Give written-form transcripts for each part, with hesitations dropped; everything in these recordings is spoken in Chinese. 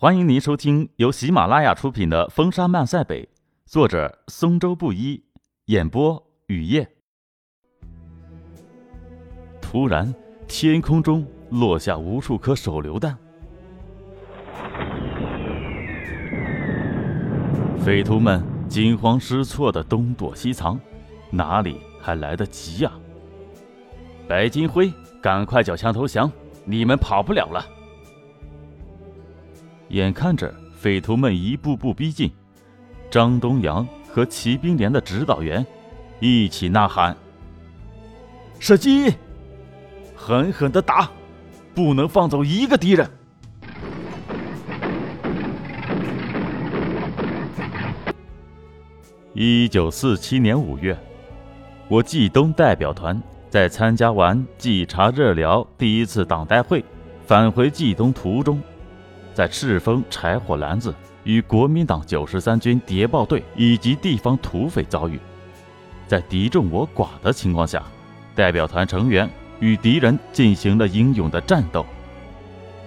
欢迎您收听由喜马拉雅出品的《风沙漫塞北》，作者松舟不一，演播雨夜。突然，天空中落下无数颗手榴弹，匪徒们惊慌失措地东躲西藏，哪里还来得及啊！白金辉，赶快缴枪投降，你们跑不了了！眼看着匪徒们一步步逼近，张东阳和骑兵连的指导员一起呐喊：射击，狠狠地打，不能放走一个敌人。1947年5月，我冀东代表团在参加完冀察热辽第一次党代会返回冀东途中，在赤峰柴火篮子与国民党93军谍报队以及地方土匪遭遇，在敌众我寡的情况下，代表团成员与敌人进行了英勇的战斗。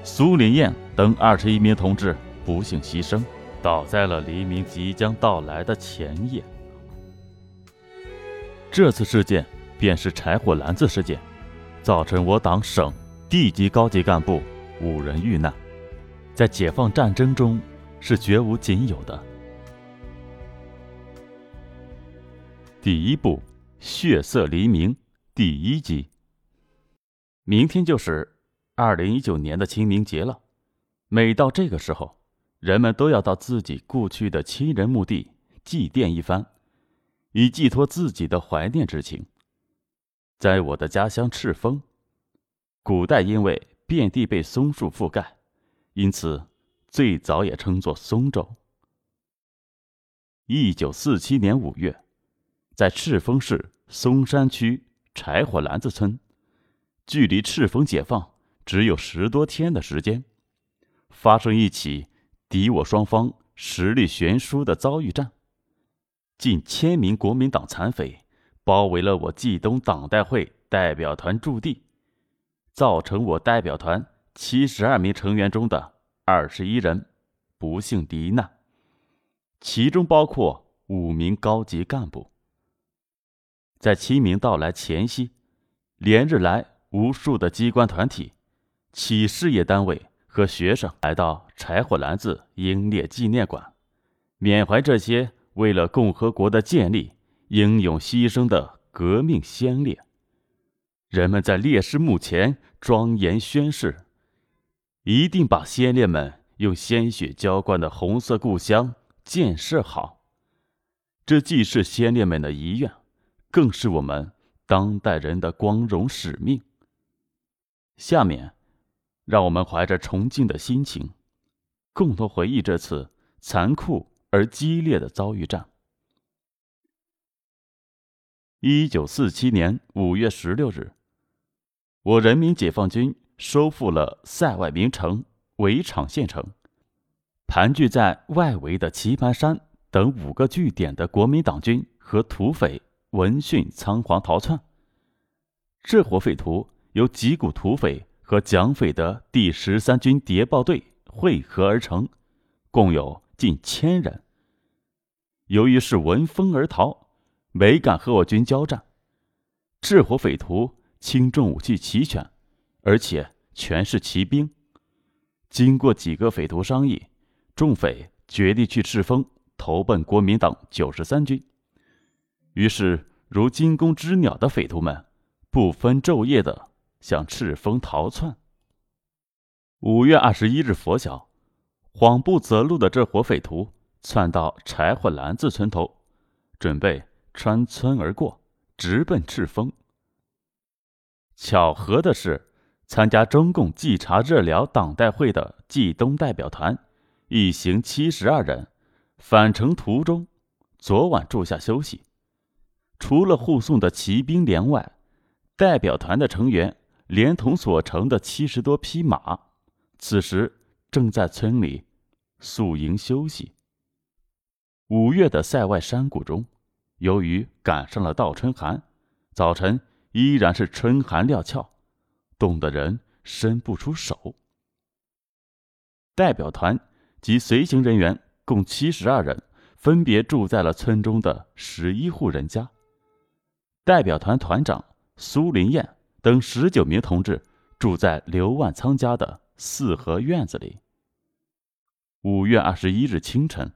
苏林燕等21名同志不幸牺牲，倒在了黎明即将到来的前夜。这次事件便是柴火篮子事件，造成我党省、地级高级干部5人遇难，在解放战争中是绝无仅有的。第一部《血色黎明》第一集。明天就是2019年的清明节了，每到这个时候，人们都要到自己故去的亲人墓地祭奠一番，以寄托自己的怀念之情。在我的家乡赤峰，古代因为遍地被松树覆盖，因此最早也称作松州。1947年5月，在赤峰市松山区柴火篮子村，距离赤峰解放只有10多天的时间，发生一起敌我双方实力悬殊的遭遇战。近1000名国民党残匪包围了我冀东党代会代表团驻地，造成我代表团72名成员中的21人不幸罹难，其中包括5名高级干部。在清明到来前夕，连日来无数的机关团体、企事业单位和学生来到柴火篮子英烈纪念馆，缅怀这些为了共和国的建立英勇牺牲的革命先烈。人们在烈士墓前庄严宣誓，一定把先烈们用鲜血浇灌的红色故乡建设好。这既是先烈们的遗愿，更是我们当代人的光荣使命。下面，让我们怀着崇敬的心情，共同回忆这次残酷而激烈的遭遇战。1947年5月16日，我人民解放军收复了塞外名城围场县城，盘踞在外围的棋盘山等5个据点的国民党军和土匪闻讯仓皇逃窜。这伙匪徒由几股土匪和蒋匪的第13军谍报队汇合而成，共有近1000人。由于是闻风而逃，没敢和我军交战。这伙匪徒轻重武器齐全，而且全是骑兵。经过几个匪徒商议，众匪决定去赤峰投奔国民党93军。于是，如惊弓之鸟的匪徒们不分昼夜地向赤峰逃窜。5月21日拂晓，慌不择路的这伙匪徒窜到柴火篮子村头，准备穿村而过，直奔赤峰。巧合的是，参加中共冀察热辽党代会的冀东代表团一行72人返程途中，昨晚住下休息。除了护送的骑兵连外，代表团的成员连同所乘的70多匹马，此时正在村里宿营休息。5月的塞外山谷中，由于赶上了倒春寒，早晨依然是春寒料峭，冻得人伸不出手。代表团及随行人员共72人，分别住在了村中的11户人家。代表团团长苏林燕等19名同志住在刘万仓家的四合院子里。5月21日清晨，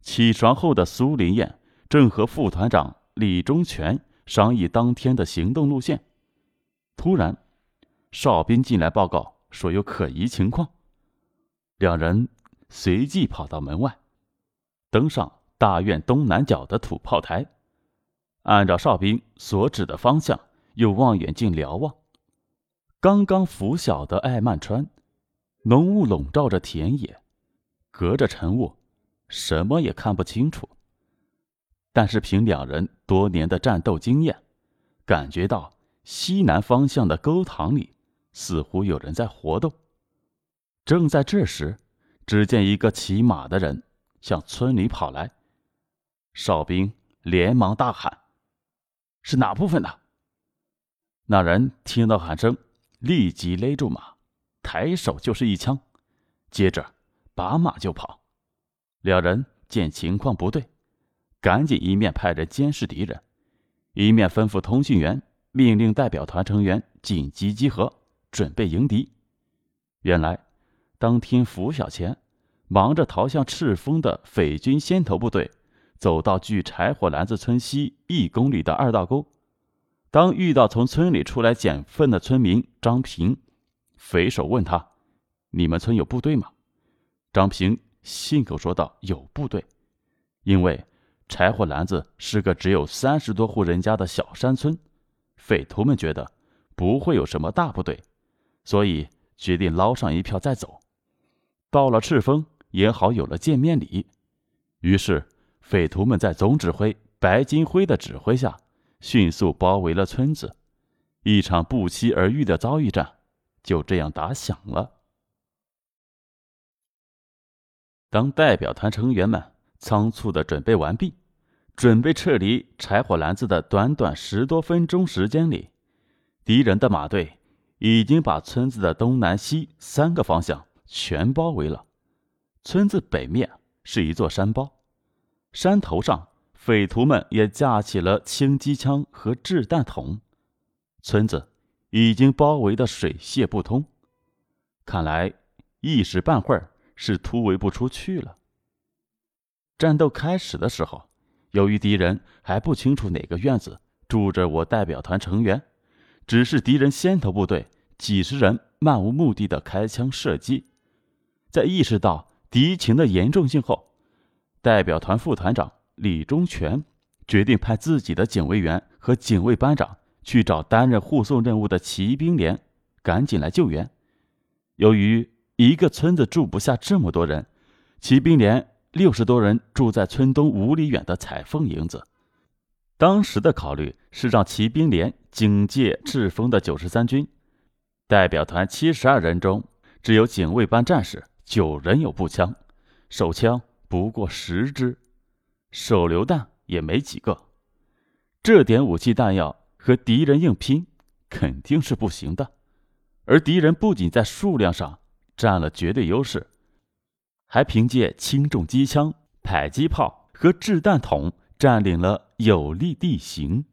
起床后的苏林燕正和副团长李忠全商议当天的行动路线，突然哨兵进来报告说有可疑情况，两人随即跑到门外，登上大院东南角的土炮台，按照哨兵所指的方向用望远镜瞭望。刚刚拂晓的艾曼川，浓雾笼罩着田野，隔着晨雾什么也看不清楚，但是凭两人多年的战斗经验，感觉到西南方向的沟塘里似乎有人在活动。正在这时，只见一个骑马的人向村里跑来，哨兵连忙大喊：“是哪部分的？”那人听到喊声，立即勒住马，抬手就是一枪，接着拔马就跑。两人见情况不对，赶紧一面派人监视敌人，一面吩咐通讯员命令代表团成员紧急集合，准备迎敌。原来当天拂晓前，忙着逃向赤峰的匪军先头部队走到距柴火篮子村西1公里的二道沟，当遇到从村里出来捡粪的村民张平，匪首问他：“你们村有部队吗？”张平信口说道：“有部队。”因为柴火篮子是个只有30多户人家的小山村，匪徒们觉得不会有什么大部队，所以决定捞上一票再走，到了赤峰也好有了见面礼。于是匪徒们在总指挥白金辉的指挥下，迅速包围了村子，一场不期而遇的遭遇战就这样打响了。当代表团成员们仓促地准备完毕，准备撤离柴火篮子的短短10多分钟时间里，敌人的马队已经把村子的东南西3个方向全包围了。村子北面是一座山包，山头上匪徒们也架起了轻机枪和掷弹筒，村子已经包围得水泄不通，看来一时半会儿是突围不出去了。战斗开始的时候，由于敌人还不清楚哪个院子住着我代表团成员，只是敌人先头部队几10人漫无目的的开枪射击。在意识到敌情的严重性后，代表团副团长李忠全决定派自己的警卫员和警卫班长去找担任护送任务的骑兵连，赶紧来救援。由于一个村子住不下这么多人，骑兵连60多人住在村东5里远的彩凤营子。当时的考虑是让骑兵连警戒赤峰的93军。代表团72人中，只有警卫班战士9人有步枪，手枪不过10支，手榴弹也没几个。这点武器弹药和敌人硬拼肯定是不行的，而敌人不仅在数量上占了绝对优势，还凭借轻重机枪、迫击炮和掷弹筒占领了有利地形。